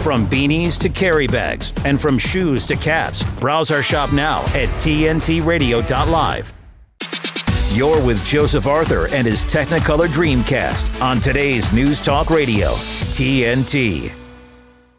From beanies to carry bags and from shoes to caps, browse our shop now at tntradio.live. You're with Joseph Arthur and his Technicolor Dreamcast on today's News Talk Radio, TNT.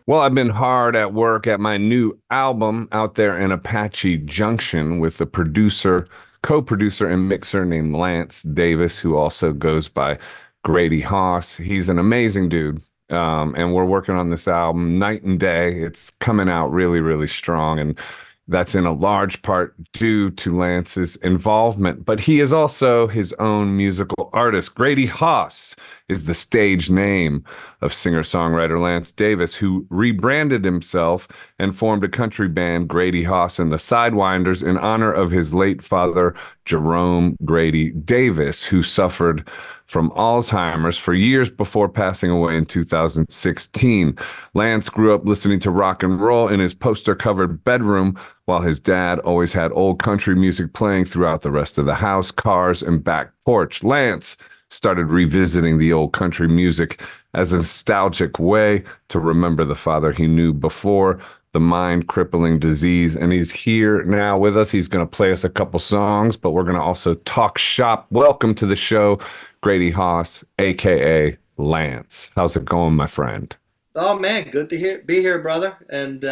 Well, I've been hard at work at my new album out there in Apache Junction with the producer, co-producer and mixer named Lance Davis, who also goes by Grady Hoss. He's an amazing dude. And we're working on this album night and day. It's coming out really, really strong. And that's in a large part due to Lance's involvement, but he is also his own musical artist. Grady Hoss is the stage name of singer-songwriter Lance Davis, who rebranded himself and formed a country band, Grady Hoss and the Sidewinders, in honor of his late father, Jerome Grady Davis, who suffered from Alzheimer's for years before passing away in 2016. Lance grew up listening to rock and roll in his poster-covered bedroom, while his dad always had old country music playing throughout the rest of the house, cars, and back porch. Lance started revisiting the old country music as a nostalgic way to remember the father he knew before the mind-crippling disease, and he's here now with us. He's going to play us a couple songs, but we're going to also talk shop. Welcome to the show, Grady Hoss, a.k.a. Lance. How's it going, my friend? Oh, man, good to be here, brother. And,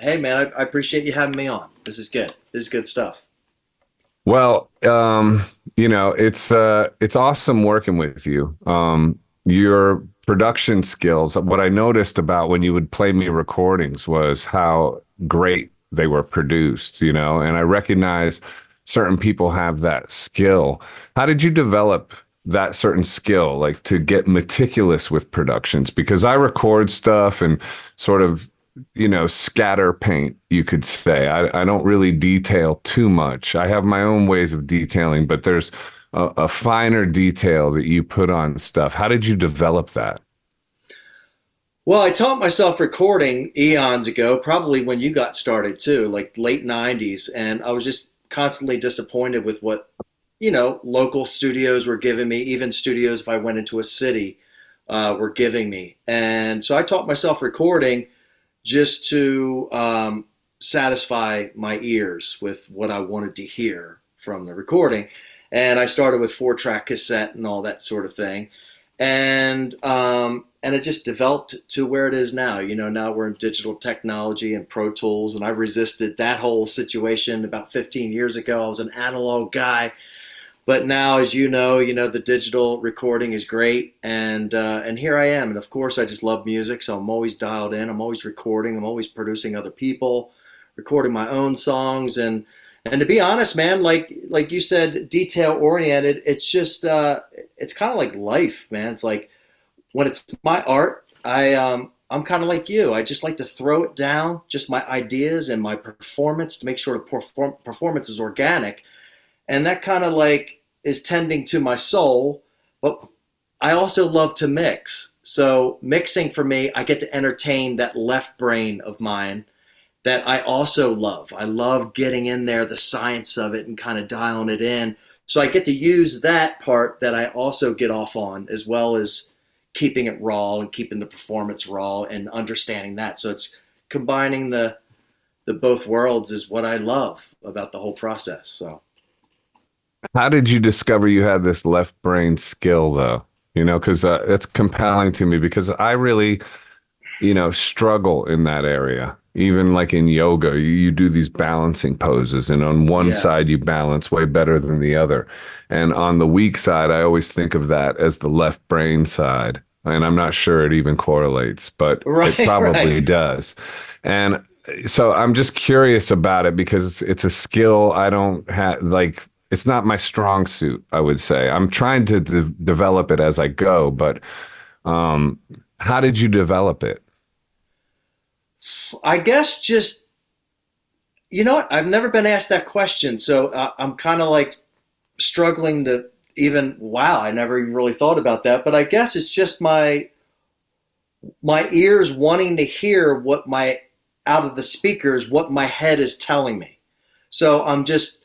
hey, man, I appreciate you having me on. This is good. This is good stuff. Well, you know, it's awesome working with you. Your production skills, what I noticed about when you would play me recordings was how great they were produced, you know, and I recognize certain people have that skill. How did you develop that certain skill, like to get meticulous with productions? Because I record stuff and sort of, you know, scatter paint, you could say. I don't really detail too much. I have my own ways of detailing, but there's a finer detail that you put on stuff. How did you develop that? Well, I taught myself recording eons ago, probably when you got started too, like late 90s. And I was just constantly disappointed with what, you know, local studios were giving me, even studios if I went into a city were giving me. And so I taught myself recording just to satisfy my ears with what I wanted to hear from the recording. And I started with 4-track cassette and all that sort of thing. And it just developed to where it is now. You know, now we're in digital technology and Pro Tools, and I resisted that whole situation about 15 years ago. I was an analog guy. But now, as you know, the digital recording is great, and here I am. And of course, I just love music, so I'm always dialed in. I'm always recording. I'm always producing other people, recording my own songs. And to be honest, man, like you said, detail-oriented, it's just, it's kind of like life, man. It's like, when it's my art, I'm kind of like you. I just like to throw it down, just my ideas and my performance to make sure the performance is organic. And that kind of like is tending to my soul, but I also love to mix. So mixing for me, I get to entertain that left brain of mine that I also love. I love getting in there, the science of it and kind of dialing it in. So I get to use that part that I also get off on, as well as keeping it raw and keeping the performance raw and understanding that. So it's combining the both worlds is what I love about the whole process. So how did you discover you had this left brain skill though? You know, cause it's compelling to me because I really, you know, struggle in that area. Even like in yoga, you do these balancing poses, and on one side you balance way better than the other. And on the weak side, I always think of that as the left brain side. And I'm not sure it even correlates, but it probably does. And so I'm just curious about it because it's a skill I don't have, like, it's not my strong suit, I would say. I'm trying to develop it as I go, but how did you develop it? I guess just, you know what? I've never been asked that question. So I'm kind of like struggling to even, wow, I never even really thought about that. But I guess it's just my ears wanting to hear what my, out of the speakers, what my head is telling me. So I'm just,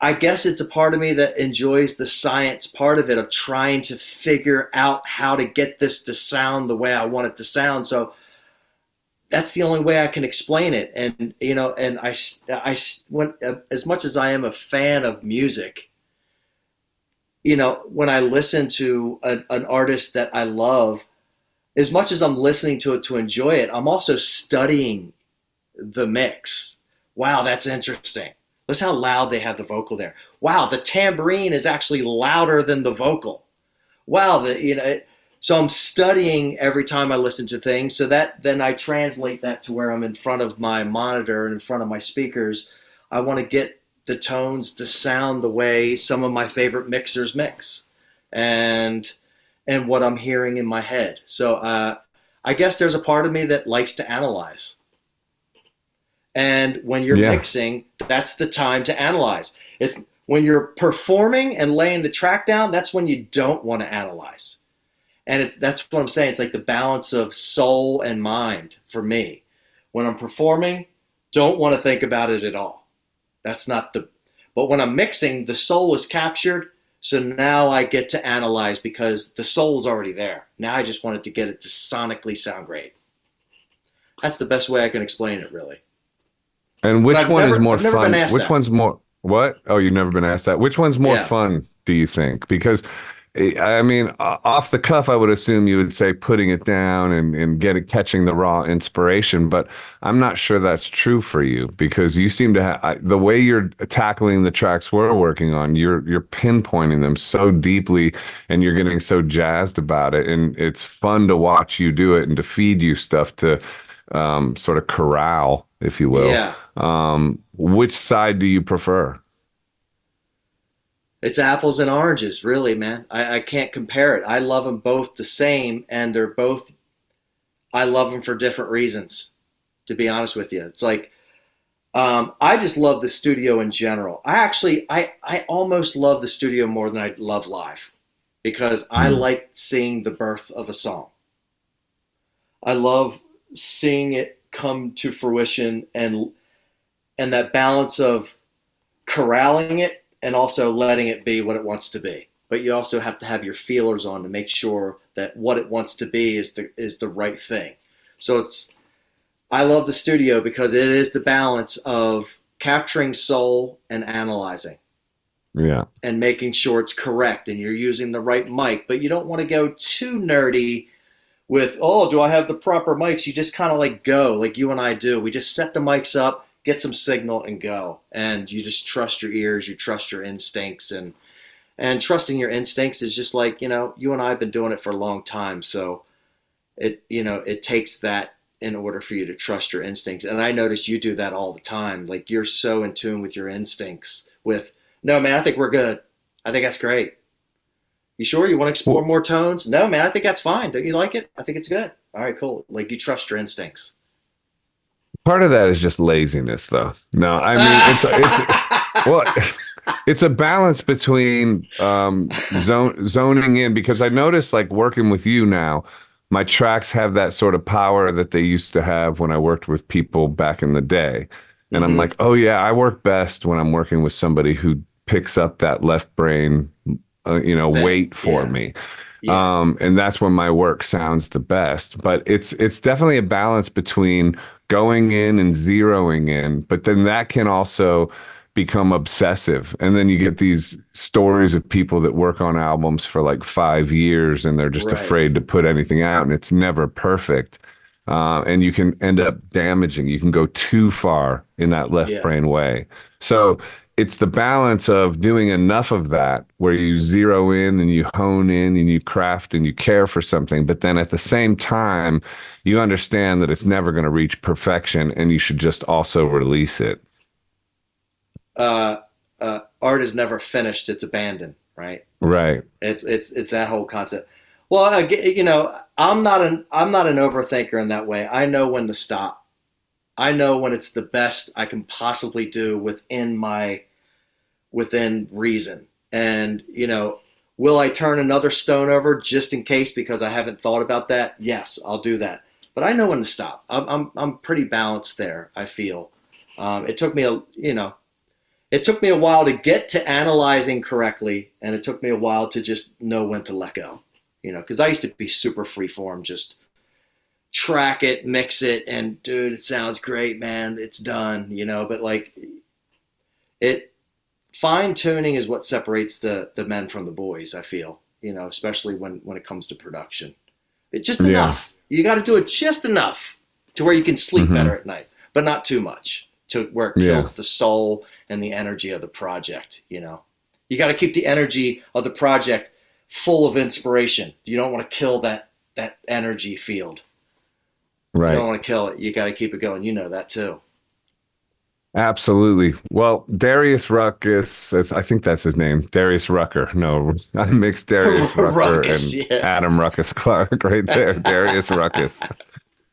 I guess it's a part of me that enjoys the science part of it, of trying to figure out how to get this to sound the way I want it to sound. So that's the only way I can explain it. And, you know, and as much as I am a fan of music, you know, when I listen to an artist that I love, as much as I'm listening to it to enjoy it, I'm also studying the mix. Wow, that's interesting. That's how loud they have the vocal there. Wow, the tambourine is actually louder than the vocal. Wow, so I'm studying every time I listen to things, so that then I translate that to where I'm in front of my monitor and in front of my speakers. I want to get the tones to sound the way some of my favorite mixers mix, and what I'm hearing in my head. So I guess there's a part of me that likes to analyze. And when you're mixing, that's the time to analyze. It's when you're performing and laying the track down, that's when you don't want to analyze. And that's what I'm saying. It's like the balance of soul and mind for me. When I'm performing, don't want to think about it at all. That's not the, but when I'm mixing, the soul is captured. So now I get to analyze because the soul's already there. Now I just wanted to get it to sonically sound great. That's the best way I can explain it, really. And which one is more fun? Which one's more what? Oh, you've never been asked that. Which one's more fun, do you think? Because, I mean, off the cuff, I would assume you would say putting it down and catching the raw inspiration. But I'm not sure that's true for you, because you seem to have the way you're tackling the tracks we're working on. You're pinpointing them so deeply, and you're getting so jazzed about it, and it's fun to watch you do it and to feed you stuff to sort of corral, if you will. Yeah. Which side do you prefer? It's apples and oranges, really, man. I can't compare it. I love them both the same, and they're both, I love them for different reasons, to be honest with you. It's like, I just love the studio in general. I almost love the studio more than I love live, because I like seeing the birth of a song. I love seeing it come to fruition, and that balance of corralling it and also letting it be what it wants to be. But you also have to have your feelers on to make sure that what it wants to be is the right thing. So I love the studio because it is the balance of capturing soul and analyzing. Yeah. And making sure it's correct and you're using the right mic, but you don't want to go too nerdy with, oh, do I have the proper mics? You just kind of like go, like you and I do. We just set the mics up, get some signal, and go. And you just trust your ears, you trust your instincts, and trusting your instincts is just like, you know, you and I have been doing it for a long time. So it takes that in order for you to trust your instincts. And I notice you do that all the time. Like you're so in tune with your instincts with, no, man, I think we're good. I think that's great. You sure you want to explore more tones? No, man, I think that's fine. Don't you like it? I think it's good. All right, cool. Like you trust your instincts. Part of that is just laziness, though. No, I mean, it's a balance between zoning in, because I noticed, like, working with you now, my tracks have that sort of power that they used to have when I worked with people back in the day. And I'm like, oh, yeah, I work best when I'm working with somebody who picks up that left brain weight for me. Yeah. And that's when my work sounds the best. But it's definitely a balance between going in and zeroing in, but then that can also become obsessive. And then you get these stories of people that work on albums for like 5 years and they're just afraid to put anything out, and it's never perfect. And you can end up damaging. You can go too far in that left brain way. So it's the balance of doing enough of that where you zero in and you hone in and you craft and you care for something. But then at the same time, you understand that it's never going to reach perfection, and you should just also release it. Art is never finished. It's abandoned, right? Right. It's that whole concept. Well, you know, I'm not an overthinker in that way. I know when to stop. I know when it's the best I can possibly do within reason. And, you know, will I turn another stone over just in case because I haven't thought about that? Yes, I'll do that. But I know when to stop. I'm pretty balanced there, I feel. It took me a while to get to analyzing correctly, and it took me a while to just know when to let go. You know, because I used to be super freeform, just track it, mix it, and dude, it sounds great, man. It's done, you know. But like, it fine tuning is what separates the men from the boys, I feel, you know, especially when it comes to production. It's just enough. You got to do it just enough to where you can sleep better at night, but not too much to where it kills the soul and the energy of the project. You know, you got to keep the energy of the project full of inspiration. You don't want to kill that energy field. Right. You don't want to kill it. You got to keep it going. You know that too. Absolutely. Well, Darius Ruckus, I think that's his name. Darius Rucker. No, I mixed Darius Rucker Ruckus, and Adam Ruckus Clark right there. Darius Ruckus.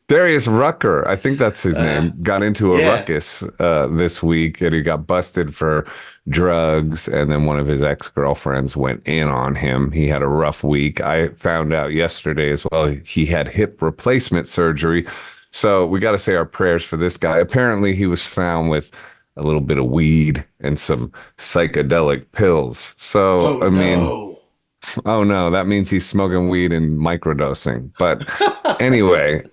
Darius Rucker, I think that's his name, got into a ruckus this week, and he got busted for drugs, and then one of his ex-girlfriends went in on him. He had a rough week. I found out yesterday as well he had hip replacement surgery. So we got to say our prayers for this guy. Apparently, he was found with a little bit of weed and some psychedelic pills. So, oh, I mean, oh no, that means he's smoking weed and microdosing. But anyway,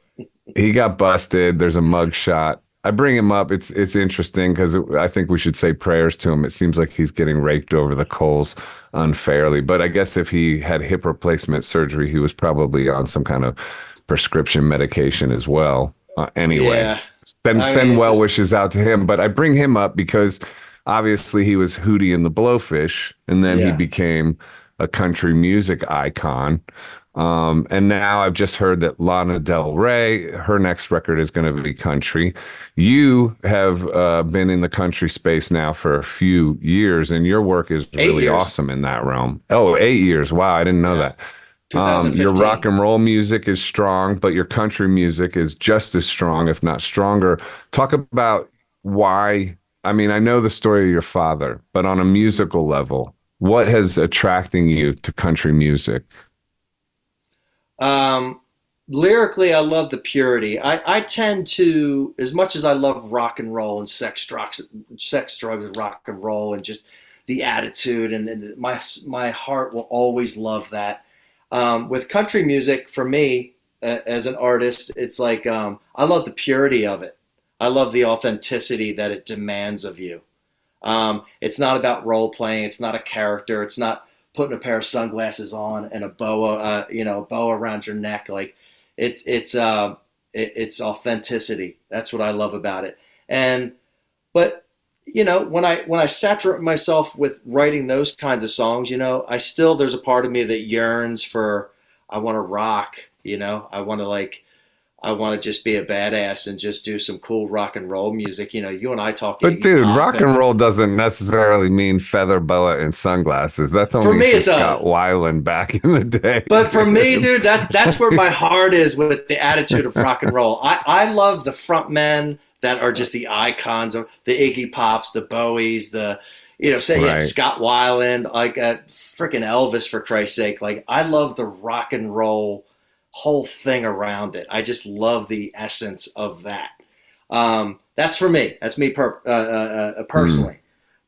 he got busted. There's a mugshot. I bring him up. It's interesting because I think we should say prayers to him. It seems like he's getting raked over the coals unfairly. But I guess if he had hip replacement surgery, he was probably on some kind of prescription medication as well. Anyway, send well wishes out to him. But I bring him up because obviously he was Hootie and the Blowfish, and then he became a country music icon. And now I've just heard that Lana Del Rey, her next record is going to be country. You have been in the country space now for a few years, and your work is really awesome in that realm. Oh, 8 years. Wow, I didn't know that. Your rock and roll music is strong, but your country music is just as strong, if not stronger. Talk about why. I mean, I know the story of your father, but on a musical level, what has attracting you to country music? Lyrically, I love the purity. I tend to, as much as I love rock and roll and sex, drugs, and rock and roll, and just the attitude, and my heart will always love that. With country music, for me, as an artist, it's like I love the purity of it. I love the authenticity that it demands of you. It's not about role playing. It's not a character. It's not putting a pair of sunglasses on and a boa, boa around your neck. Like it's authenticity. That's what I love about it. But you know, when I saturate myself with writing those kinds of songs, you know, there's a part of me that yearns for, I want to rock, you know, I want to just be a badass and just do some cool rock and roll music. You know, you and I talk. But dude, rock and roll doesn't necessarily mean feather boa and sunglasses. That's only for me, it's Scott Weiland back in the day. But for me, dude, that's where my heart is with the attitude of rock and roll. I love the front men that are just the icons of the Iggy Pops, the Bowies, Scott Weiland, like freaking Elvis, for Christ's sake. Like, I love the rock and roll whole thing around it. I just love the essence of that. That's for me. That's me personally.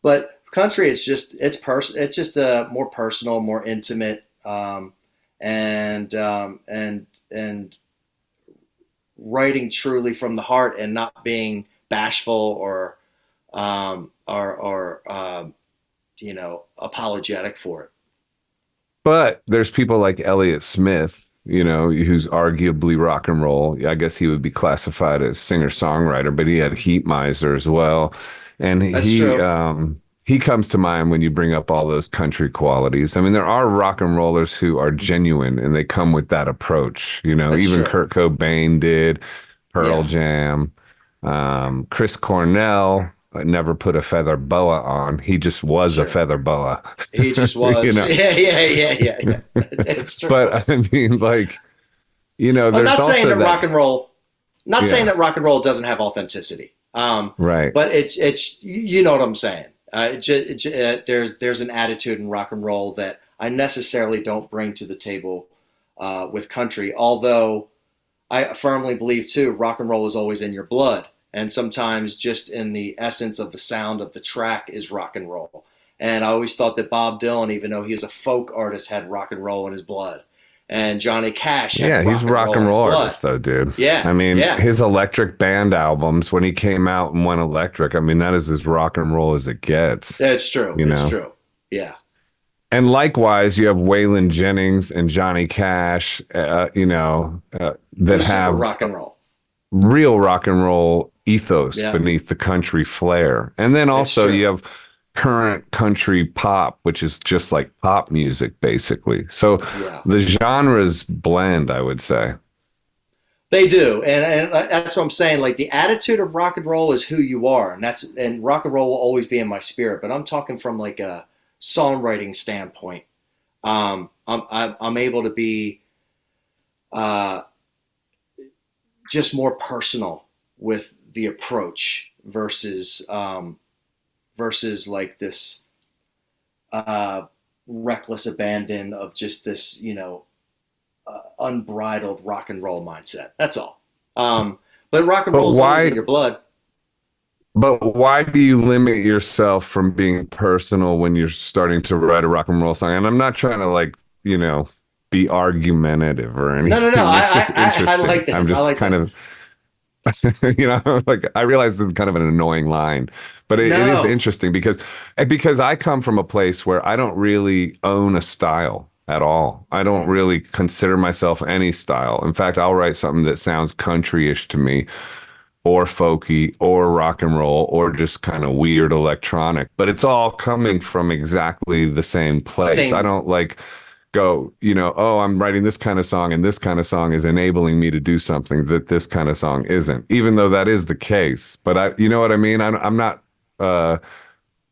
But country is just it's just a more personal, more intimate, and writing truly from the heart and not being bashful or apologetic for it. But there's people like Elliott Smith, you know, who's arguably rock and roll. I guess he would be classified as singer-songwriter, but he had Heat Miser as well. And he comes to mind when you bring up all those country qualities. I mean, there are rock and rollers who are genuine and they come with that approach. You know, Kurt Cobain did, Pearl Jam, Chris Cornell never put a feather boa on. He just was a feather boa. He just was. You know? Yeah. It's true. But I mean, like, you know, I'm not saying that rock and roll doesn't have authenticity. But it's you know what I'm saying. There's an attitude in rock and roll that I necessarily don't bring to the table with country, although I firmly believe, too, rock and roll is always in your blood. And sometimes just in the essence of the sound of the track is rock and roll. And I always thought that Bob Dylan, even though he was a folk artist, had rock and roll in his blood. and Johnny Cash. Yeah, he's rock and roll artist though, dude. Yeah. I mean, his electric band albums, when he came out and went electric, I mean, that is as rock and roll as it gets. That's true. It's true. Yeah. And likewise, you have Waylon Jennings and Johnny Cash, that have rock and roll, real rock and roll ethos beneath the country flair. And then also you have current country pop, which is just like pop music, basically. So the genres blend, I would say. They do. And that's what I'm saying. Like, the attitude of rock and roll is who you are. And rock and roll will always be in my spirit. But I'm talking from like a songwriting standpoint. I'm able to be just more personal with the approach versus like this reckless abandon of just this, unbridled rock and roll mindset. That's all. But rock and roll is in your blood. But why do you limit yourself from being personal when you're starting to write a rock and roll song? And I'm not trying to be argumentative or anything. No. I like this. I'm just kind of, I realize it's kind of an annoying line, but it is interesting because I come from a place where I don't really own a style at all. I don't really consider myself any style. In fact, I'll write something that sounds country-ish to me, or folky, or rock and roll, or just kind of weird electronic. But it's all coming from exactly the same place. Same. I don't I'm writing this kind of song, and this kind of song is enabling me to do something that this kind of song isn't, even though that is the case. But you know what I mean? I'm not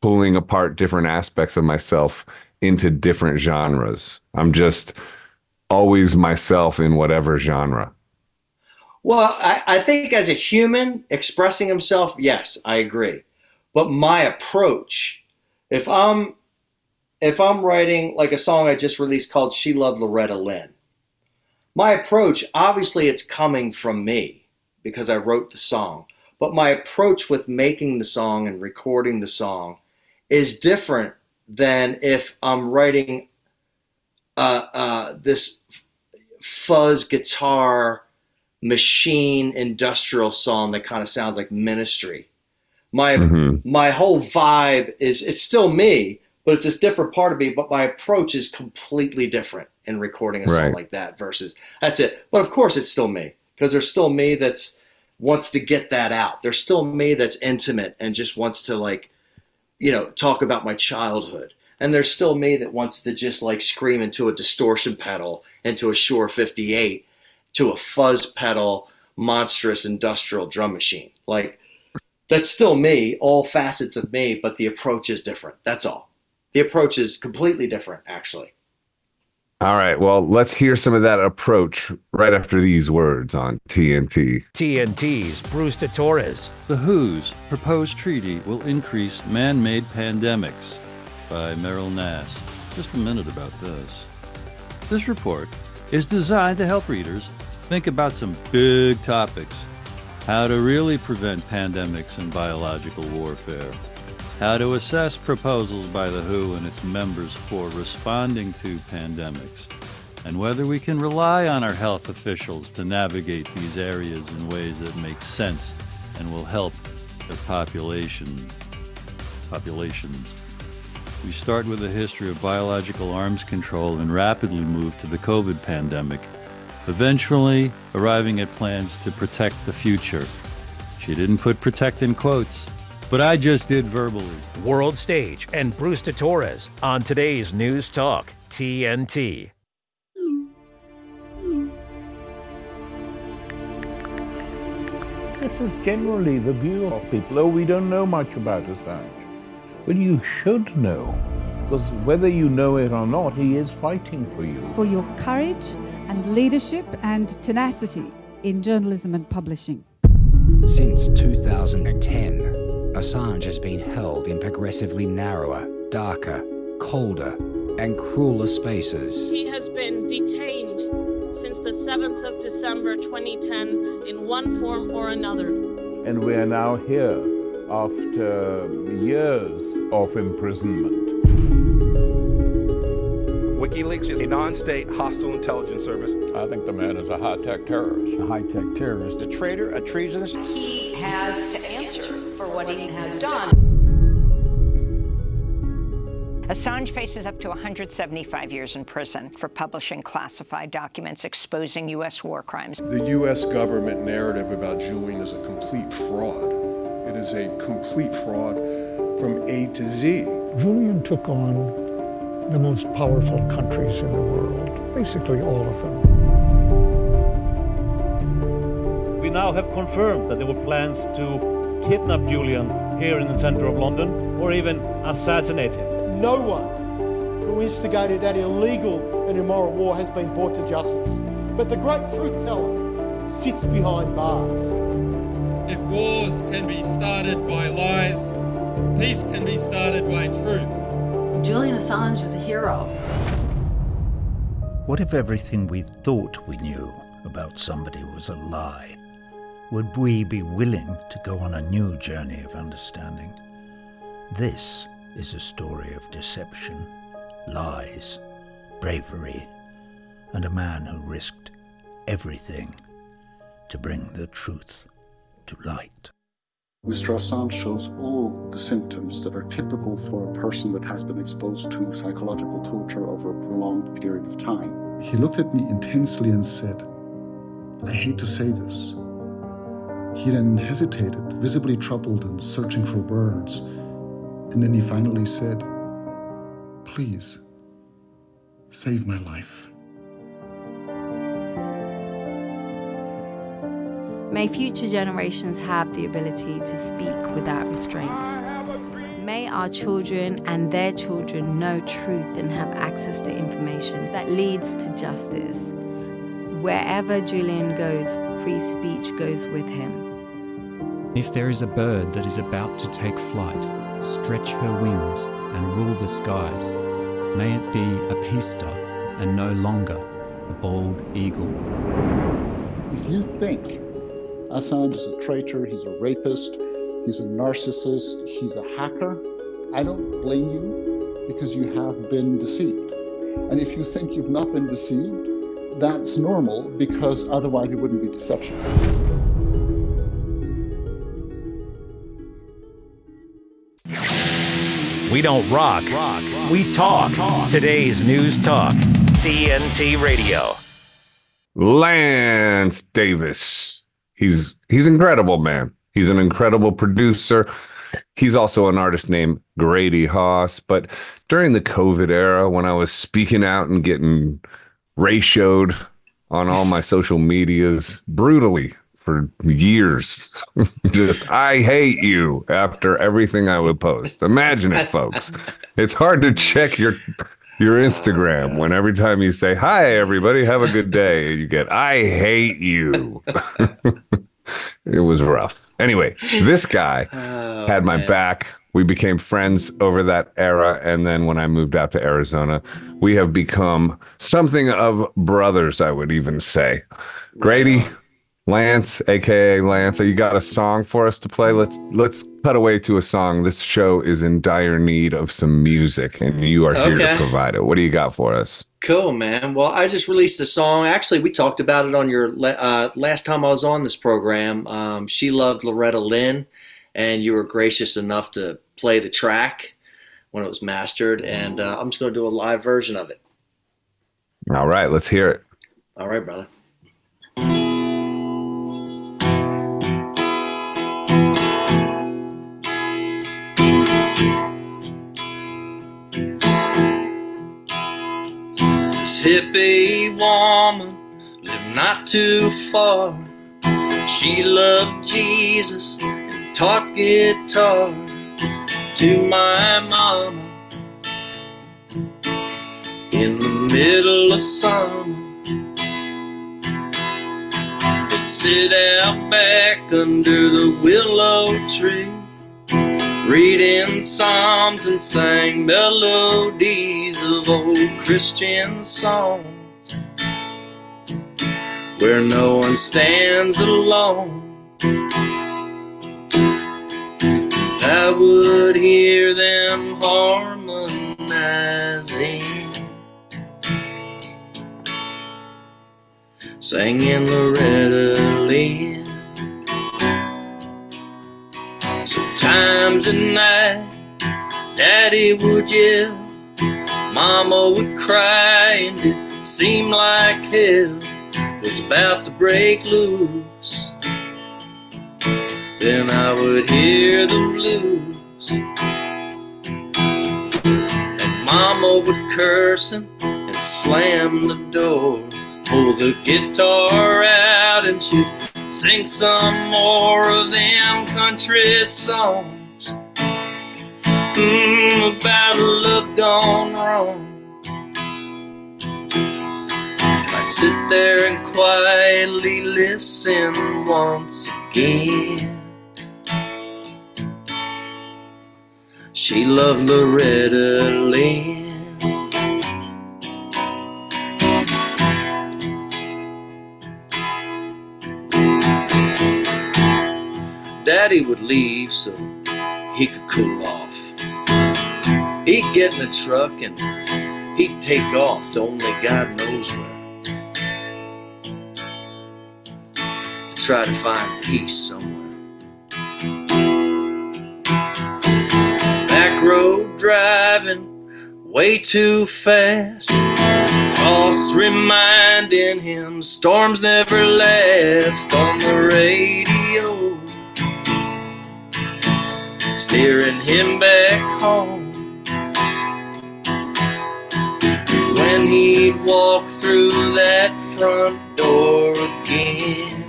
pulling apart different aspects of myself into different genres. I'm just always myself in whatever genre. Well, I think as a human expressing himself, yes, I agree. But my approach, if I'm writing like a song I just released called She Loved Loretta Lynn, my approach, obviously it's coming from me because I wrote the song. But my approach with making the song and recording the song is different than if I'm writing this fuzz guitar machine industrial song that kind of sounds like Ministry. My whole vibe is, it's still me, but it's this different part of me, but my approach is completely different in recording a song like that versus, that's it. But of course it's still me, because there's still me that's wants to get that out. There's still me that's intimate and just wants to talk about my childhood. And there's still me that wants to just scream into a distortion pedal, into a Shure 58, to a fuzz pedal, monstrous industrial drum machine. That's still me, all facets of me, but the approach is different. That's all. The approach is completely different, actually. All right, well, let's hear some of that approach right after these words on TNT. TNT's Bruce de Torres. The WHO's proposed treaty will increase man-made pandemics, by Merrill Nass. Just a minute about this. This report is designed to help readers think about some big topics. How to really prevent pandemics and biological warfare. How to assess proposals by the WHO and its members for responding to pandemics, and whether we can rely on our health officials to navigate these areas in ways that make sense and will help their populations. We start with a history of biological arms control and rapidly move to the COVID pandemic, eventually arriving at plans to protect the future. She didn't put protect in quotes, but I just did verbally. World Stage and Bruce de Torres on today's News Talk TNT. This is generally the view of people. Oh, we don't know much about Assange. Well, you should know, because whether you know it or not, he is fighting for you. For your courage and leadership and tenacity in journalism and publishing. Since 2010, Assange has been held in progressively narrower, darker, colder, and crueler spaces. He has been detained since the 7th of December 2010 in one form or another. And we are now here after years of imprisonment. We WikiLeaks is a non-state hostile intelligence service. I think the man is a high-tech terrorist. A high-tech terrorist. A traitor, a treasonous. He has to answer for what he has done. Assange faces up to 175 years in prison for publishing classified documents exposing U.S. war crimes. The U.S. government narrative about Julian is a complete fraud. It is a complete fraud from A to Z. Julian took on the most powerful countries in the world, basically all of them. We now have confirmed that there were plans to kidnap Julian here in the center of London, or even assassinate him. No one who instigated that illegal and immoral war has been brought to justice. But the great truth-teller sits behind bars. If wars can be started by lies, peace can be started by truth. Julian Assange is a hero. What if everything we thought we knew about somebody was a lie? Would we be willing to go on a new journey of understanding? This is a story of deception, lies, bravery, and a man who risked everything to bring the truth to light. Mr. Assange shows all the symptoms that are typical for a person that has been exposed to psychological torture over a prolonged period of time. He looked at me intensely and said, "I hate to say this." He then hesitated, visibly troubled and searching for words. And then he finally said, "Please, save my life." May future generations have the ability to speak without restraint. May our children and their children know truth and have access to information that leads to justice. Wherever Julian goes, free speech goes with him. If there is a bird that is about to take flight, stretch her wings and rule the skies. May it be a peace-star and no longer a bald eagle. If you think Assange is a traitor, he's a rapist, he's a narcissist, he's a hacker, I don't blame you, because you have been deceived. And if you think you've not been deceived, that's normal, because otherwise it wouldn't be deception. We don't rock. We talk. Today's News Talk, TNT Radio. Lance Davis. He's incredible, man. He's an incredible producer. He's also an artist named Grady Hoss. But during the COVID era, when I was speaking out and getting ratioed on all my social medias brutally for years, just "I hate you" after everything I would post. Imagine it, folks. It's hard to check your Instagram when every time you say, "Hi, everybody, have a good day," you get, "I hate you." It was rough. Anyway, this guy had my back. We became friends over that era. And then when I moved out to Arizona, we have become something of brothers, I would even say. Grady, Lance, aka Lance, you got a song for us to play? Let's cut away to a song. This show is in dire need of some music, and you are here to provide it. What do you got for us? Cool, man. Well, I just released a song. Actually, we talked about it on your last time I was on this program. She loved Loretta Lynn, and you were gracious enough to play the track when it was mastered, and I'm just going to do a live version of it. All right, let's hear it. All right, brother. Hippie woman lived not too far. She loved Jesus and taught guitar to my mama. In the middle of summer, they'd sit out back under the willow tree, reading psalms and sang melodies of old Christian songs, where no one stands alone. I would hear them harmonizing singing Loretta Lynn. Sometimes at night, Daddy would yell, Mama would cry, and it seemed like hell was about to break loose. Then I would hear the blues, and Mama would curse him and slam the door, pull the guitar out and she'd sing some more of them country songs about love gone wrong. And I'd sit there and quietly listen once again. She loved Loretta Lynn. Daddy would leave so he could cool off. He'd get in the truck and he'd take off to only God knows where, to try to find peace somewhere. Back road driving way too fast, boss reminding him storms never last on the radio, steering him back home. When he'd walk through that front door again,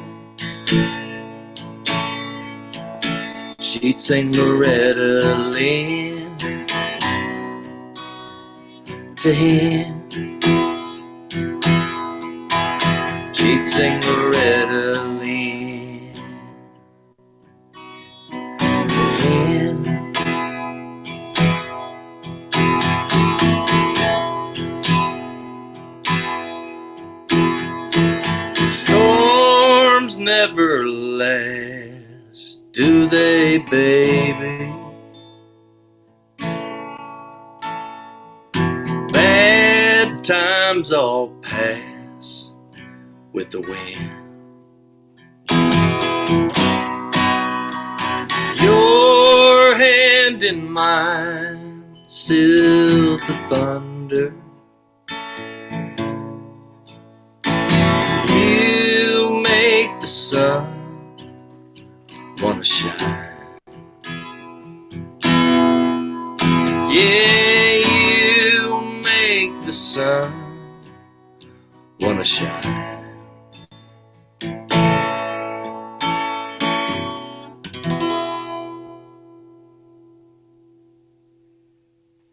she'd sing Loretta Lynn to him. She'd sing Loretta Lynn. Never last, do they, baby? Bad times all pass with the wind. Your hand in mine seals the thunder. The sun wanna shine. Yeah, you make the sun wanna shine.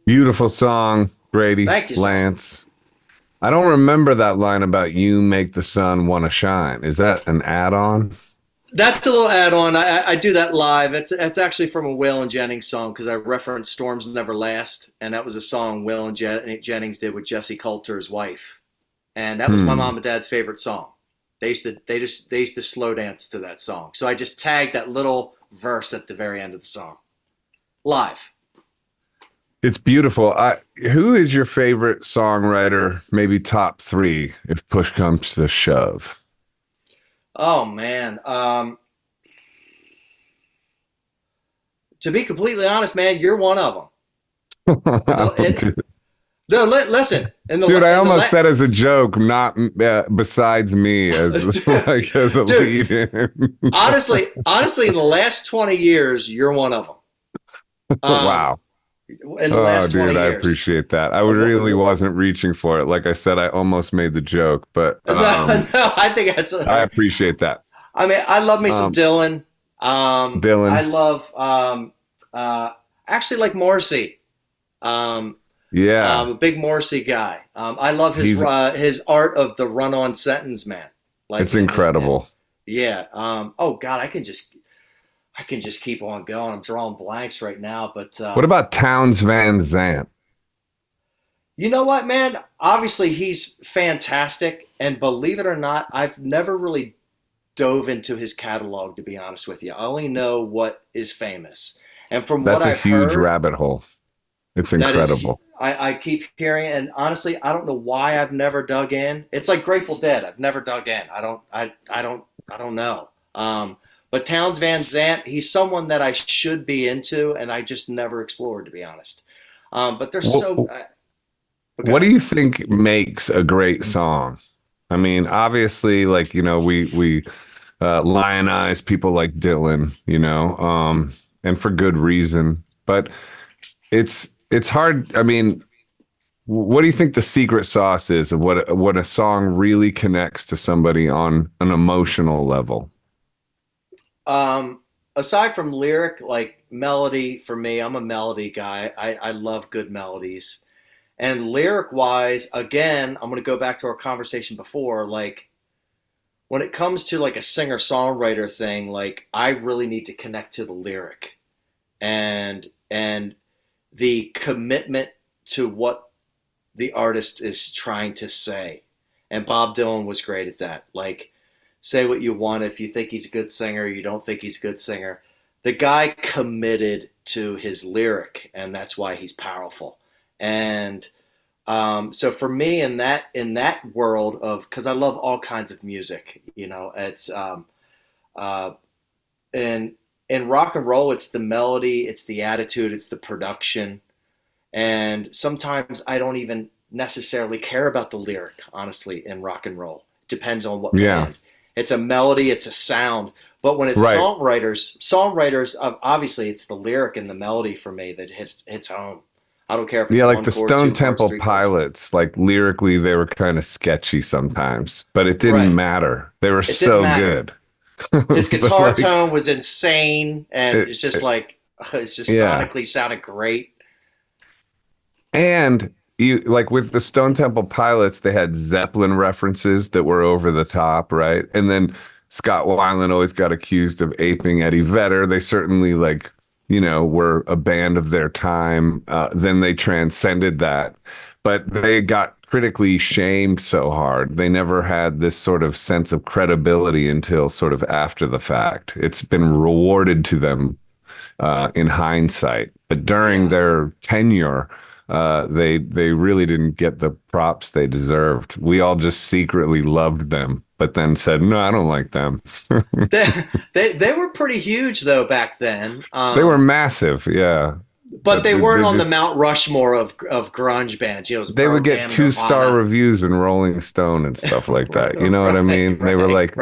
Beautiful song, Grady. Thank you, Lance. I don't remember that line about you make the sun want to shine. Is that an add-on? That's a little add-on. I do that live. It's actually from a Will and Jennings song because I referenced Storms Never Last, and that was a song Will and Jennings did with Jesse Coulter's wife, and that was my mom and dad's favorite song. They used to slow dance to that song. So I just tagged that little verse at the very end of the song, live. It's beautiful. Who is your favorite songwriter? Maybe top three, if push comes to shove. Oh man, to be completely honest, man, you're one of them. Listen. I almost said as a joke, not besides me as a lead-in. honestly, in the last 20 years, you're one of them. Wow. In the last 20 years. I appreciate that. I really wasn't reaching for it. Like I said, I almost made the joke, but no, I think that's. I appreciate that. I mean, I love me some Dylan. I love actually like Morrissey. I'm a big Morrissey guy. I love his art of the run-on sentence, man. Like it's incredible. Yeah. Oh God, I can just keep on going. I'm drawing blanks right now, but what about Townes Van Zandt? You know what, man? Obviously, he's fantastic, and believe it or not, I've never really dove into his catalog. To be honest with you, I only know what is famous, and from what I've heard, that's a huge rabbit hole. It's incredible. I keep hearing it, and honestly, I don't know why I've never dug in. It's like Grateful Dead. I've never dug in. I don't know. But Townes Van Zandt, he's someone that I should be into, and I just never explored, to be honest. But there's what do you think makes a great song? I mean, obviously, like, you know, we lionize people like Dylan, you know, and for good reason. But it's hard. I mean, what do you think the secret sauce is of what a song really connects to somebody on an emotional level? Aside from lyric, like melody for me, I'm a melody guy. I love good melodies. And lyric wise, again, I'm going to go back to our conversation before, like when it comes to like a singer songwriter thing, like I really need to connect to the lyric and the commitment to what the artist is trying to say. And Bob Dylan was great at that. Like, say what you want. If you think he's a good singer, you don't think he's a good singer. The guy committed to his lyric, and that's why he's powerful. And so for me, in that world of, because I love all kinds of music, you know, it's and in rock and roll, it's the melody, it's the attitude, it's the production, and sometimes I don't even necessarily care about the lyric, honestly. In rock and roll, depends on what band. It's a melody, it's a sound. But when it's right. songwriters, obviously it's the lyric and the melody for me that hits home. I don't care if it's like the Stone Temple Pilots, like lyrically they were kind of sketchy sometimes, but it didn't matter. They were so good. His guitar tone was insane, and it's just sonically sounded great. And you like with the Stone Temple Pilots, they had Zeppelin references that were over the top, right? And then Scott Weiland always got accused of aping Eddie Vedder. They certainly, like, you know, were a band of their time. Then they transcended that, but they got critically shamed so hard. They never had this sort of sense of credibility until sort of after the fact. It's been rewarded to them in hindsight, but during their tenure, they really didn't get the props they deserved. We all just secretly loved them, but then said, no, I don't like them. they were pretty huge though back then. They were massive, yeah. But they weren't on the Mount Rushmore of grunge bands. You know, they would get 2-star reviews in Rolling Stone and stuff like that. You know what I mean? They were like,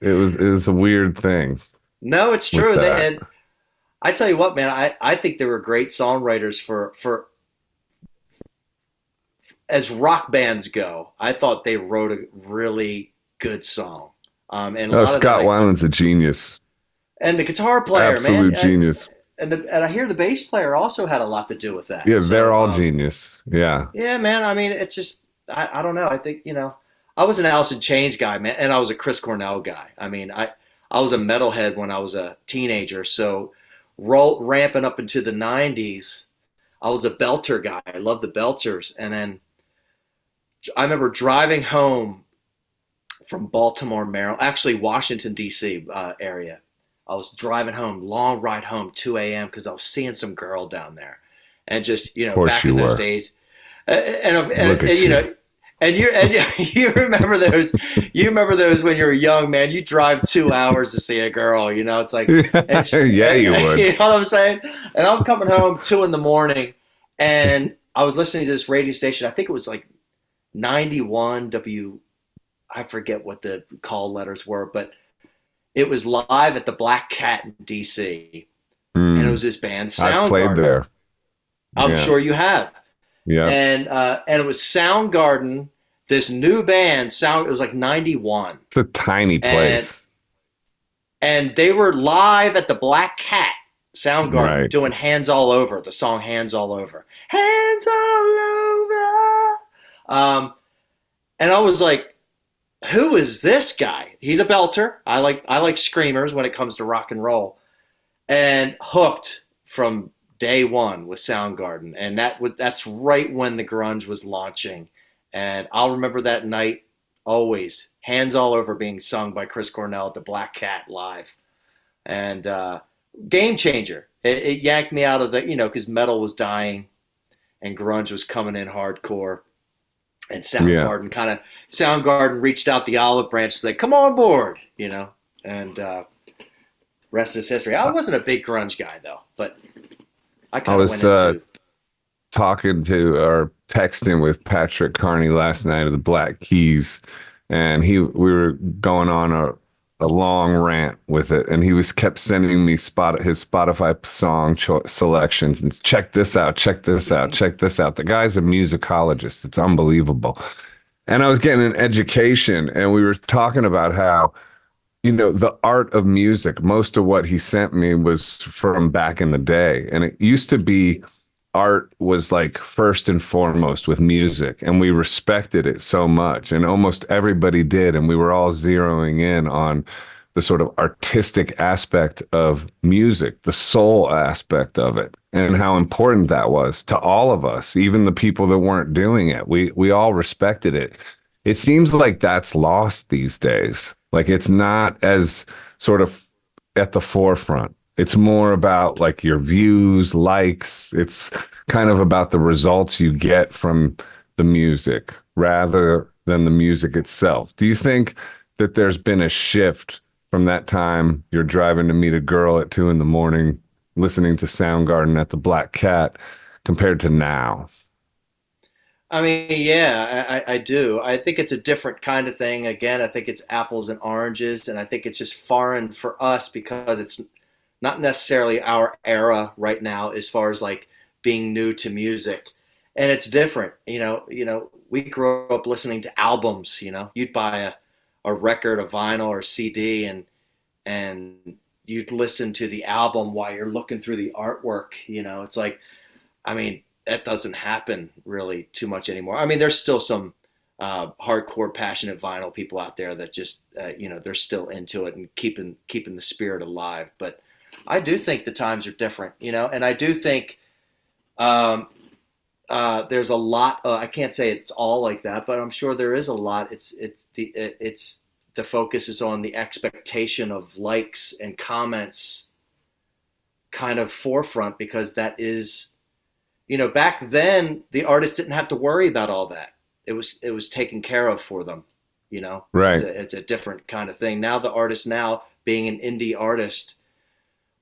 it was a weird thing. No, it's true. I tell you what, man, I think they were great songwriters for as rock bands go. I thought they wrote a really good song. Scott Weiland's a genius. And the guitar player, absolute man. Absolute genius. And I hear the bass player also had a lot to do with that. Yeah, so, they're all genius. Yeah. Yeah, man. I mean, it's just, I don't know. I think, you know, I was an Alice in Chains guy, man, and I was a Chris Cornell guy. I mean, I was a metalhead when I was a teenager, so... ramping up into the 90s, I was a belter guy. I love the belters. And then I remember driving home from Baltimore, Maryland, actually Washington, D.C. Area. I was driving home, long ride home, 2 a.m., because I was seeing some girl down there. And just, you know, back in those days. And you know, you remember those. You remember those when you were young, man. You drive 2 hours to see a girl. You know, it's like, you would. You know what I'm saying? And I'm coming home 2 a.m, and I was listening to this radio station. I think it was like 91 W. I forget what the call letters were, but it was live at the Black Cat in DC, and it was this band Soundgarden. I played there. I'm sure you have. Yeah, and it was Soundgarden, this new band. It was like 91. It's a tiny place, and they were live at the Black Cat. Soundgarden doing "Hands All Over," the song "Hands All Over," hands all over. And I was like, "Who is this guy? He's a belter. I like screamers when it comes to rock and roll," and hooked from day one with Soundgarden, and that's right when the grunge was launching. And I'll remember that night always. "Hands All Over" being sung by Chris Cornell at the Black Cat live, and game changer. It yanked me out of the, you know, because metal was dying, and grunge was coming in hardcore. And Soundgarden Soundgarden reached out the olive branch, like, come on board, you know. And rest is history. I wasn't a big grunge guy though, but I kind of went into talking to or texting with Patrick Carney last night of the Black Keys, and we were going on a long rant with it, and he was kept sending me his Spotify song selections and check this out. The guy's a musicologist. It's unbelievable. And I was getting an education, and we were talking about how, you know, the art of music, most of what he sent me was from back in the day. And it used to be art was like first and foremost with music, and we respected it so much, and almost everybody did, and we were all zeroing in on the sort of artistic aspect of music, the soul aspect of it, and how important that was to all of us, even the people that weren't doing it. We all respected it. It seems like that's lost these days. Like, it's not as sort of at the forefront. It's more about like your views, likes. It's kind of about the results you get from the music rather than the music itself. Do you think that there's been a shift from that time you're driving to meet a girl at 2 a.m. listening to Soundgarden at the Black Cat compared to now? I mean, yeah, I do. I think it's a different kind of thing. Again, I think it's apples and oranges, and I think it's just foreign for us because it's not necessarily our era right now as far as like being new to music. And it's different. You know, we grew up listening to albums, you know. You'd buy a record, a vinyl or a CD, and you'd listen to the album while you're looking through the artwork, you know. It's like, I mean, that doesn't happen really too much anymore. I mean, there's still some hardcore passionate vinyl people out there that just you know, they're still into it and keeping the spirit alive, but I do think the times are different, you know, and I do think there's a lot. I can't say it's all like that, but I'm sure there is a lot. The focus is on the expectation of likes and comments, kind of forefront, because that is, you know, back then the artists didn't have to worry about all that. It was taken care of for them, you know. Right. It's a different kind of thing. Now the artist now being an indie artist.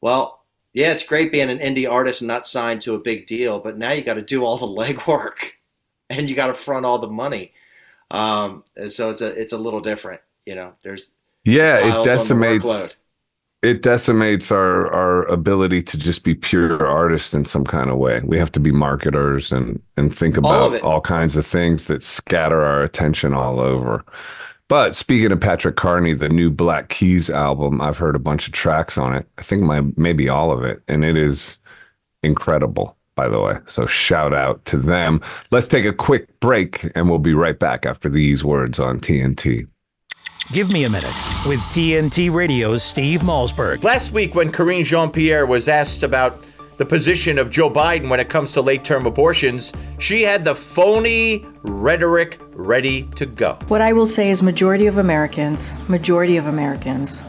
Well, yeah, it's great being an indie artist and not signed to a big deal, but now you got to do all the legwork and you got to front all the money. So it's a little different, you know. It decimates our ability to just be pure artists in some kind of way. We have to be marketers and think about all kinds of things that scatter our attention all over. But speaking of Patrick Carney, the new Black Keys album, I've heard a bunch of tracks on it. I think maybe all of it. And it is incredible, by the way. So shout out to them. Let's take a quick break, and we'll be right back after these words on TNT. Give me a minute with TNT Radio's Steve Malzberg. Last week when Karine Jean-Pierre was asked about the position of Joe Biden when it comes to late-term abortions, she had the phony rhetoric ready to go. What I will say is majority of Americans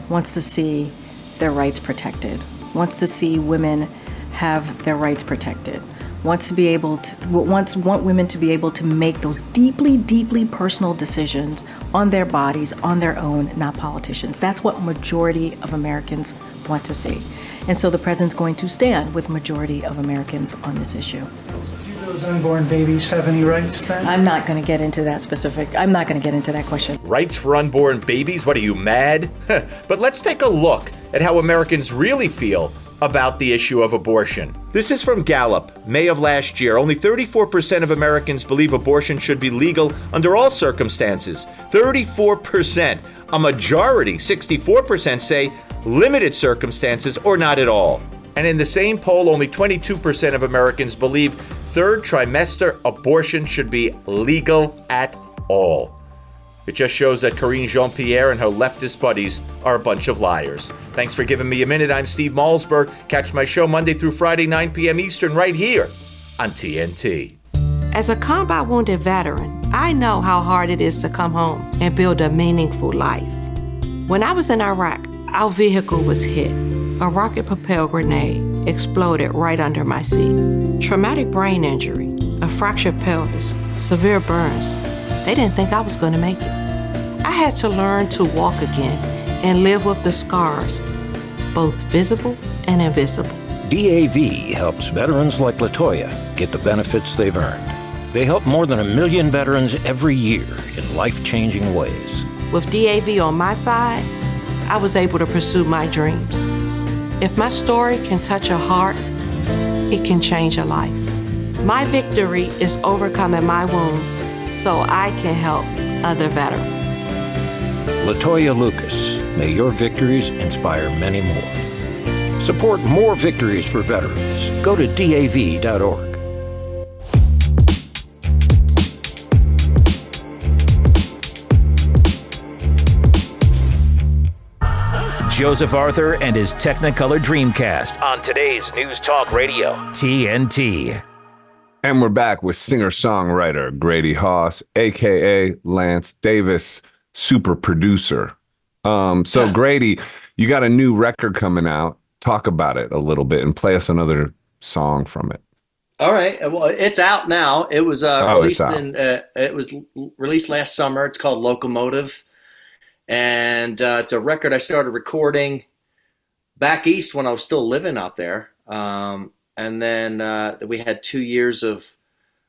wants to see their rights protected, wants to see women have their rights protected, want women to be able to make those deeply, deeply personal decisions on their bodies, on their own, not politicians. That's what majority of Americans want to see. And so the president's going to stand with majority of Americans on this issue. Do those unborn babies have any rights then? I'm not going to get into that question. Rights for unborn babies? What, are you mad? But let's take a look at how Americans really feel about the issue of abortion. This is from Gallup, May of last year. Only 34% of Americans believe abortion should be legal under all circumstances. 34%. A majority, 64%, say limited circumstances or not at all. And in the same poll, only 22% of Americans believe third trimester abortion should be legal at all. It just shows that Karine Jean-Pierre and her leftist buddies are a bunch of liars. Thanks for giving me a minute. I'm Steve Malzberg. Catch my show Monday through Friday, 9 p.m. Eastern, right here on TNT. As a combat wounded veteran, I know how hard it is to come home and build a meaningful life. When I was in Iraq, our vehicle was hit. A rocket-propelled grenade exploded right under my seat. Traumatic brain injury, a fractured pelvis, severe burns. They didn't think I was going to make it. I had to learn to walk again and live with the scars, both visible and invisible. DAV helps veterans like LaToya get the benefits they've earned. They help more than 1 million veterans every year in life-changing ways. With DAV on my side, I was able to pursue my dreams. If my story can touch a heart, it can change a life. My victory is overcoming my wounds so I can help other veterans. LaToya Lucas, may your victories inspire many more. Support more victories for veterans. Go to DAV.org. Joseph Arthur and his Technicolor Dreamcast on today's News Talk Radio, TNT. And we're back with singer-songwriter Grady Hoss, a.k.a. Lance Davis, super producer. Grady, you got a new record coming out. Talk about it a little bit and play us another song from it. All right. Well, it's out now. It was released last summer. It's called Locomotive. And it's a record I started recording back east when I was still living out there. And then we had 2 years of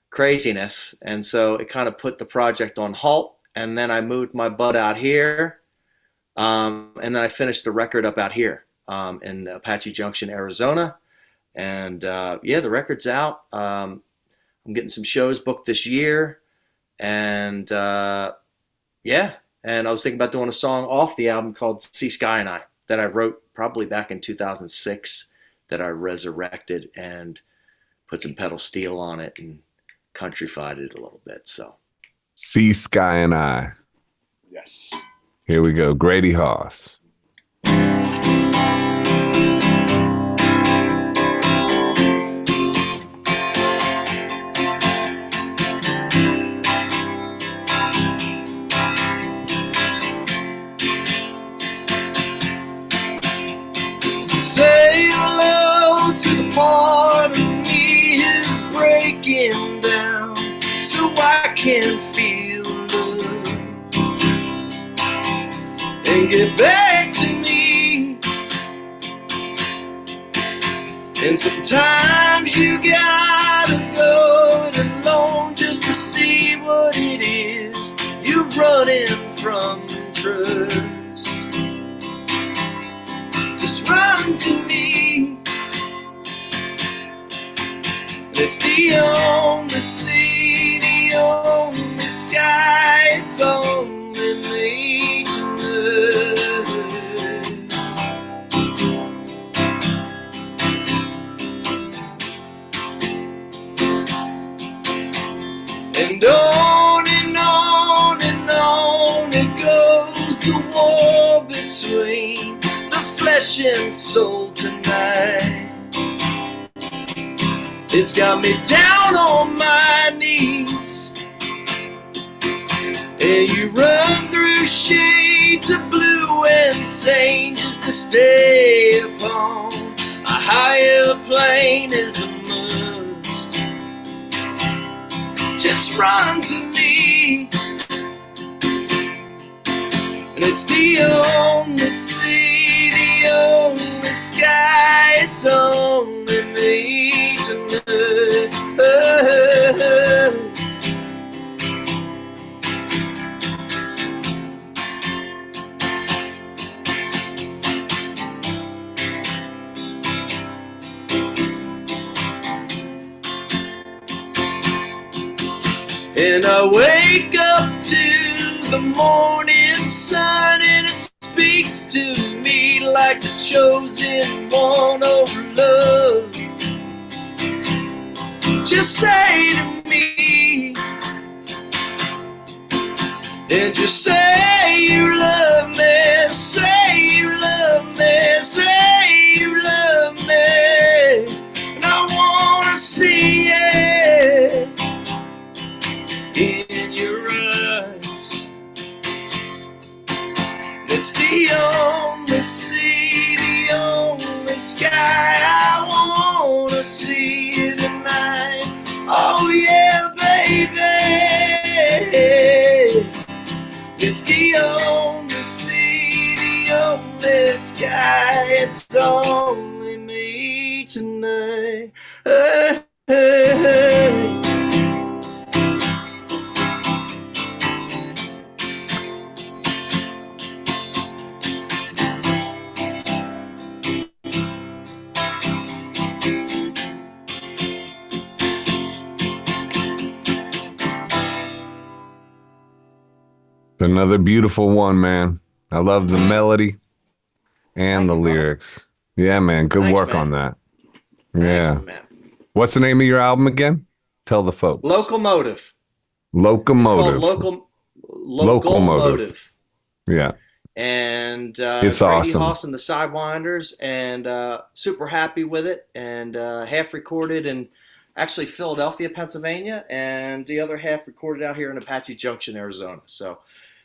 craziness. And so it kind of put the project on halt. And then I moved my butt out here. And then I finished the record up out here. In Apache Junction, Arizona. And the record's out. I'm getting some shows booked this year. And and I was thinking about doing a song off the album called Sea Sky and I that I wrote probably back in 2006 that I resurrected and put some pedal steel on it and countrified it a little bit. So Sea Sky and I. Yes. Here we go. Grady Hoss. Say hello to the part of me is breaking down, so I can feel love and get back to me. And sometimes you gotta go it alone just to see what it is you're running from trust. Run to me. It's the only sea, the only sky, it's only me to love. And on and on and on it goes, the war between flesh and soul tonight. It's got me down on my knees. And you run through shades of blue and sane just to stay upon a higher plane is a must. Just run to me. And it's the only sea, the only sky, it's only me to know. And I wake up to the morning sun and it's speaks to me like the chosen one over love. Just say to me, and just say you love me, say you love me, say you love me, and I wanna see it in your eyes. It's the only sea, the only sky, I wanna see you tonight, oh yeah. the only sea, the only sky. It's only me tonight. Hey, hey, hey. Another beautiful one, man. I love the melody and the lyrics. Yeah, man. Good work on that. Yeah. What's the name of your album again? Tell the folks. Locomotive. Locomotive. Yeah. And it's Grady awesome. Hoss and the Sidewinders, and super happy with it, and half recorded in actually Philadelphia, Pennsylvania, and the other half recorded out here in Apache Junction, Arizona. So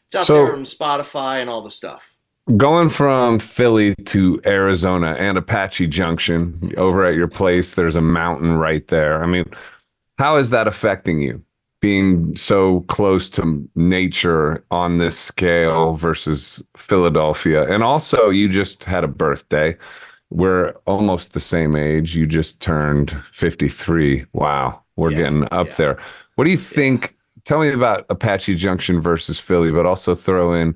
it's out there on Spotify and all the stuff. Going from Philly to Arizona and Apache Junction, over at your place, there's a mountain right there. I mean, how is that affecting you, being so close to nature on this scale versus Philadelphia? And also, you just had a birthday. We're almost the same age. You just turned 53. Wow. We're getting up there. What do you think? Tell me about Apache Junction versus Philly, but also throw in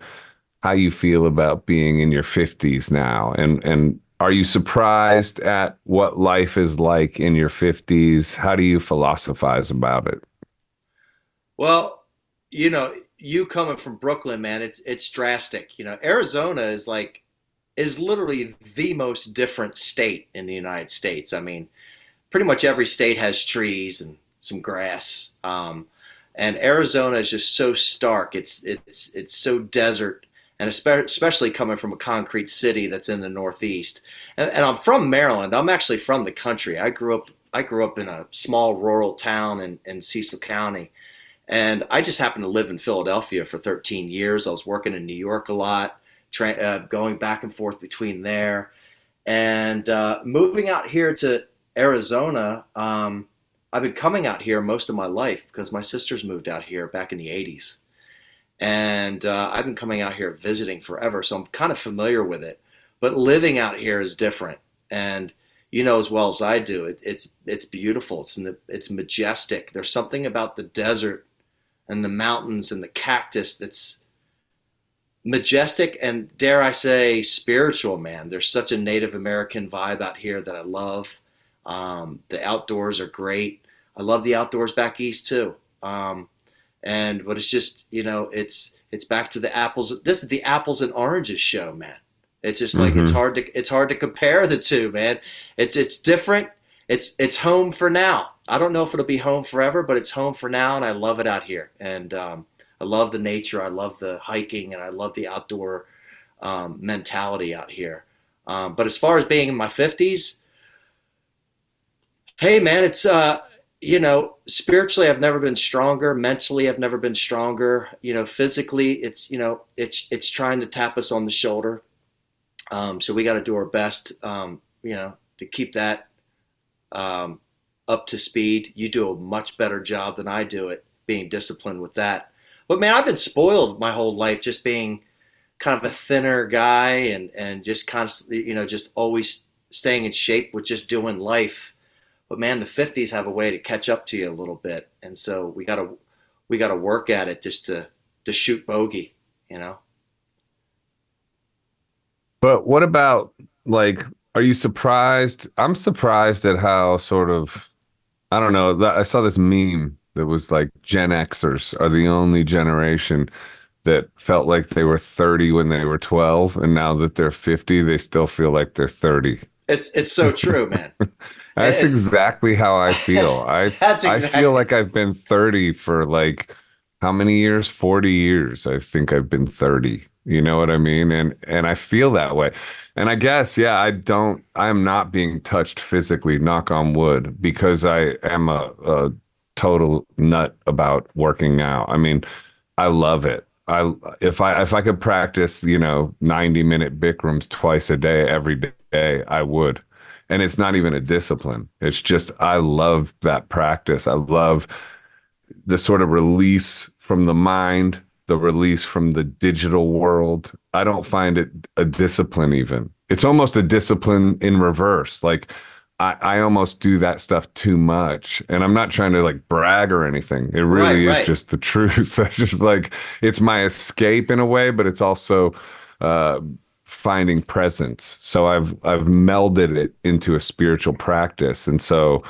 how you feel about being in your 50s now. And are you surprised at what life is like in your 50s? How do you philosophize about it? Well, you know, you coming from Brooklyn, man, it's drastic. You know, Arizona is literally the most different state in the United States. I mean, pretty much every state has trees and some grass. And Arizona is just so stark. It's so desert, and especially coming from a concrete city that's in the Northeast. And I'm from Maryland. I'm actually from the country. I grew up in a small rural town in Cecil County, and I just happened to live in Philadelphia for 13 years. I was working in New York a lot, going back and forth between there, and moving out here to Arizona. I've been coming out here most of my life because my sisters moved out here back in the 80s. And I've been coming out here visiting forever, so I'm kind of familiar with it. But living out here is different. And you know as well as I do, it's beautiful. It's majestic. There's something about the desert and the mountains and the cactus that's majestic and, dare I say, spiritual, man. There's such a Native American vibe out here that I love. The outdoors are great. I love the outdoors back east too. But it's just, you know, it's back to the apples. This is the apples and oranges show, man. It's just like, it's hard to compare the two, man. It's different. It's home for now. I don't know if it'll be home forever, but it's home for now. And I love it out here. And, I love the nature. I love the hiking, and I love the outdoor, mentality out here. But as far as being in my 50s, hey, man, it's, you know, spiritually, I've never been stronger. Mentally, I've never been stronger. You know, physically, it's, you know, it's trying to tap us on the shoulder. So we got to do our best, you know, to keep that up to speed. You do a much better job than I do at being disciplined with that. But, man, I've been spoiled my whole life just being kind of a thinner guy and just constantly, you know, just always staying in shape with just doing life. But man, the 50s have a way to catch up to you a little bit, and so we gotta work at it just to shoot bogey, you know. But what about, like, are you surprised? I'm surprised at how sort of, I don't know. I saw this meme that was like, Gen Xers are the only generation that felt like they were 30 when they were 12, and now that they're 50, they still feel like they're 30. It's so true, man. That's exactly how I feel. I feel like I've been 30 for, like, how many years? 40 years. I think I've been 30. You know what I mean? And I feel that way. And I guess, yeah, I'm not being touched physically, knock on wood, because I am a total nut about working out. I mean, I love it. If I could practice, you know, 90-minute Bikrams twice a day, every day, I would. And it's not even a discipline. It's just, I love that practice. I love the sort of release from the mind the release from the digital world. I don't find it a discipline even. It's almost a discipline in reverse. Like I almost do that stuff too much, and I'm not trying to like brag or anything. It really is just the truth. That's just like, it's my escape in a way, but it's also finding presence. So I've melded it into a spiritual practice. And so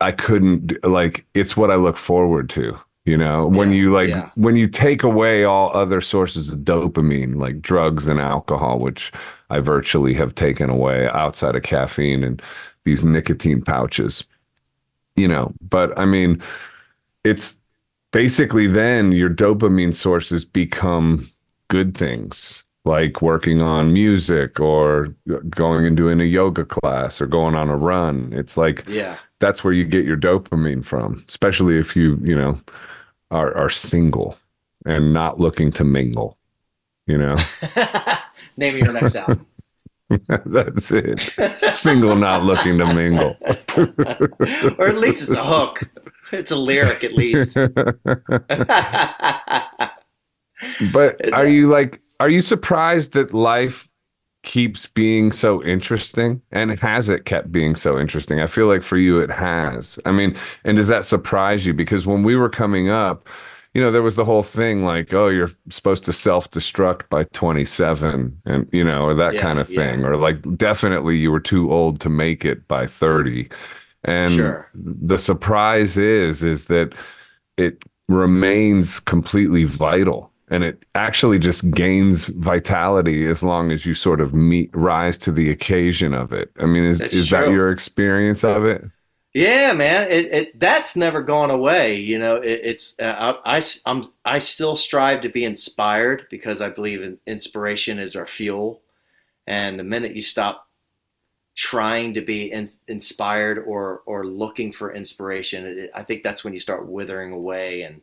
I couldn't, like, it's what I look forward to, you know, when you like, when you take away all other sources of dopamine, like drugs and alcohol, which I virtually have taken away outside of caffeine and these nicotine pouches, you know. But I mean, it's basically then your dopamine sources become good things, like working on music or going and doing a yoga class or going on a run. It's like, that's where you get your dopamine from, especially if you, you know, are single and not looking to mingle, you know. Name your next album. That's it. Single, not looking to mingle. Or at least it's a hook. It's a lyric, at least. But are you surprised that life keeps being so interesting? And has it kept being so interesting? I feel like for you, it has. I mean, and does that surprise you? Because when we were coming up, you know, there was the whole thing like, oh, you're supposed to self-destruct by 27 and, you know, or that kind of thing. Or like, definitely you were too old to make it by 30. And the surprise is that it remains completely vital. And it actually just gains vitality as long as you sort of rise to the occasion of it. I mean, is that your experience of it? Yeah, man, that's never gone away. You know, I still strive to be inspired because I believe inspiration is our fuel. And the minute you stop trying to be inspired or looking for inspiration, I think that's when you start withering away and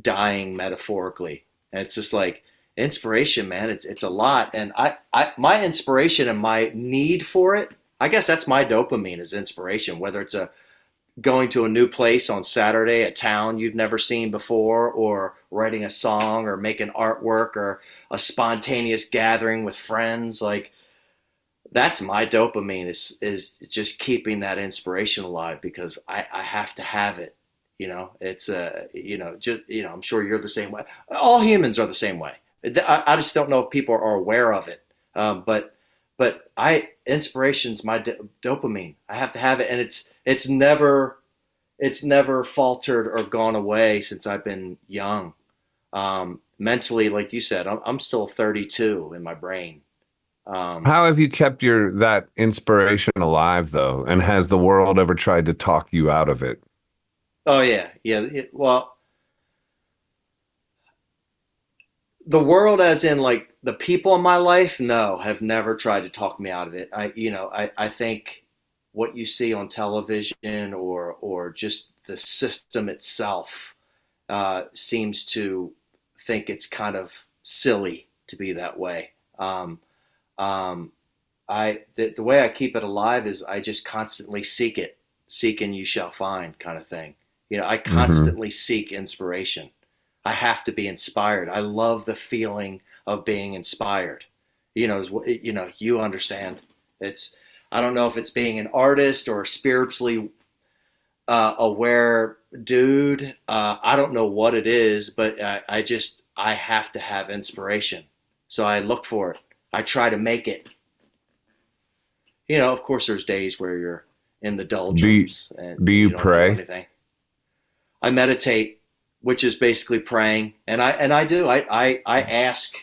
dying metaphorically. And it's just like inspiration, man, it's a lot. And my inspiration and my need for it, I guess that's my dopamine, is inspiration, whether it's going to a new place on Saturday, a town you've never seen before, or writing a song or making artwork or a spontaneous gathering with friends. Like, that's my dopamine, is just keeping that inspiration alive, because I have to have it. You know, it's you know, just, you know, I'm sure you're the same way. All humans are the same way. I just don't know if people are aware of it. But inspiration's my dopamine. I have to have it, and it's never faltered or gone away since I've been young. Mentally, like you said, I'm still 32 in my brain. How have you kept that inspiration alive, though? And has the world ever tried to talk you out of it? Oh, yeah. Well, the world, as in like the people in my life, no, have never tried to talk me out of it. I think what you see on television or just the system itself seems to think it's kind of silly to be that way. The way I keep it alive is I just constantly seek it. Seek and you shall find, kind of thing. You know, I constantly seek inspiration. I have to be inspired. I love the feeling of being inspired. You know, you understand. It's, I don't know if it's being an artist or a spiritually aware dude. I don't know what it is, but I have to have inspiration. So I look for it. I try to make it. You know, of course, there's days where you're in the doldrums. Do you pray? Do I meditate, which is basically praying, and I do. I ask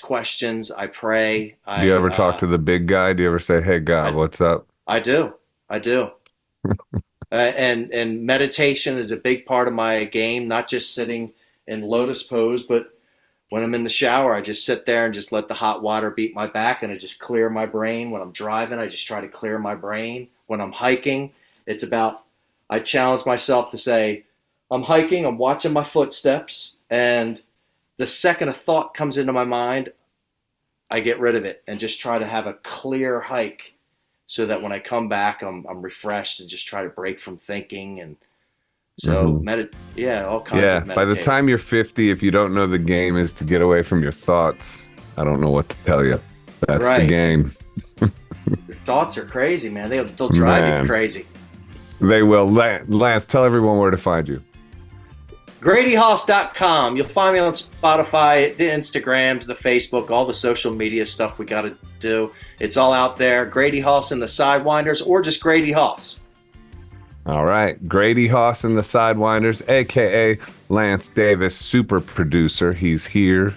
questions. I pray. Do you ever talk to the big guy? Do you ever say, "Hey God, what's up"? I do. and meditation is a big part of my game. Not just sitting in lotus pose, but when I'm in the shower, I just sit there and just let the hot water beat my back, and I just clear my brain. When I'm driving, I just try to clear my brain. When I'm hiking, it's about, I challenge myself to say, I'm hiking, I'm watching my footsteps, and the second a thought comes into my mind, I get rid of it and just try to have a clear hike so that when I come back, I'm refreshed and just try to break from thinking and So all kinds of meditation. By the time you're 50, if you don't know the game is to get away from your thoughts, I don't know what to tell you. That's right. The game. Your thoughts are crazy, man. They'll drive you crazy. They will. Lance, tell everyone where to find you. GradyHoss.com. You'll find me on Spotify, the Instagrams, the Facebook, all the social media stuff we got to do. It's all out there. Grady Hoss and the Sidewinders, or just Grady Hoss. All right. Grady Hoss and the Sidewinders, a.k.a. Lance Davis, super producer. He's here.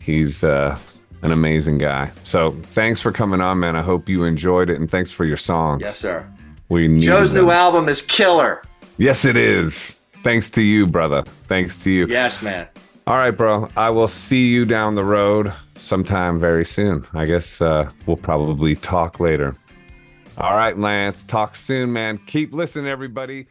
He's an amazing guy. So thanks for coming on, man. I hope you enjoyed it, and thanks for your songs. Yes, sir. We need Joe's new album is killer. Yes, it is. Thanks to you, brother. Thanks to you. Yes, man. All right, bro. I will see you down the road sometime very soon. I guess we'll probably talk later. All right, Lance. Talk soon, man. Keep listening, everybody.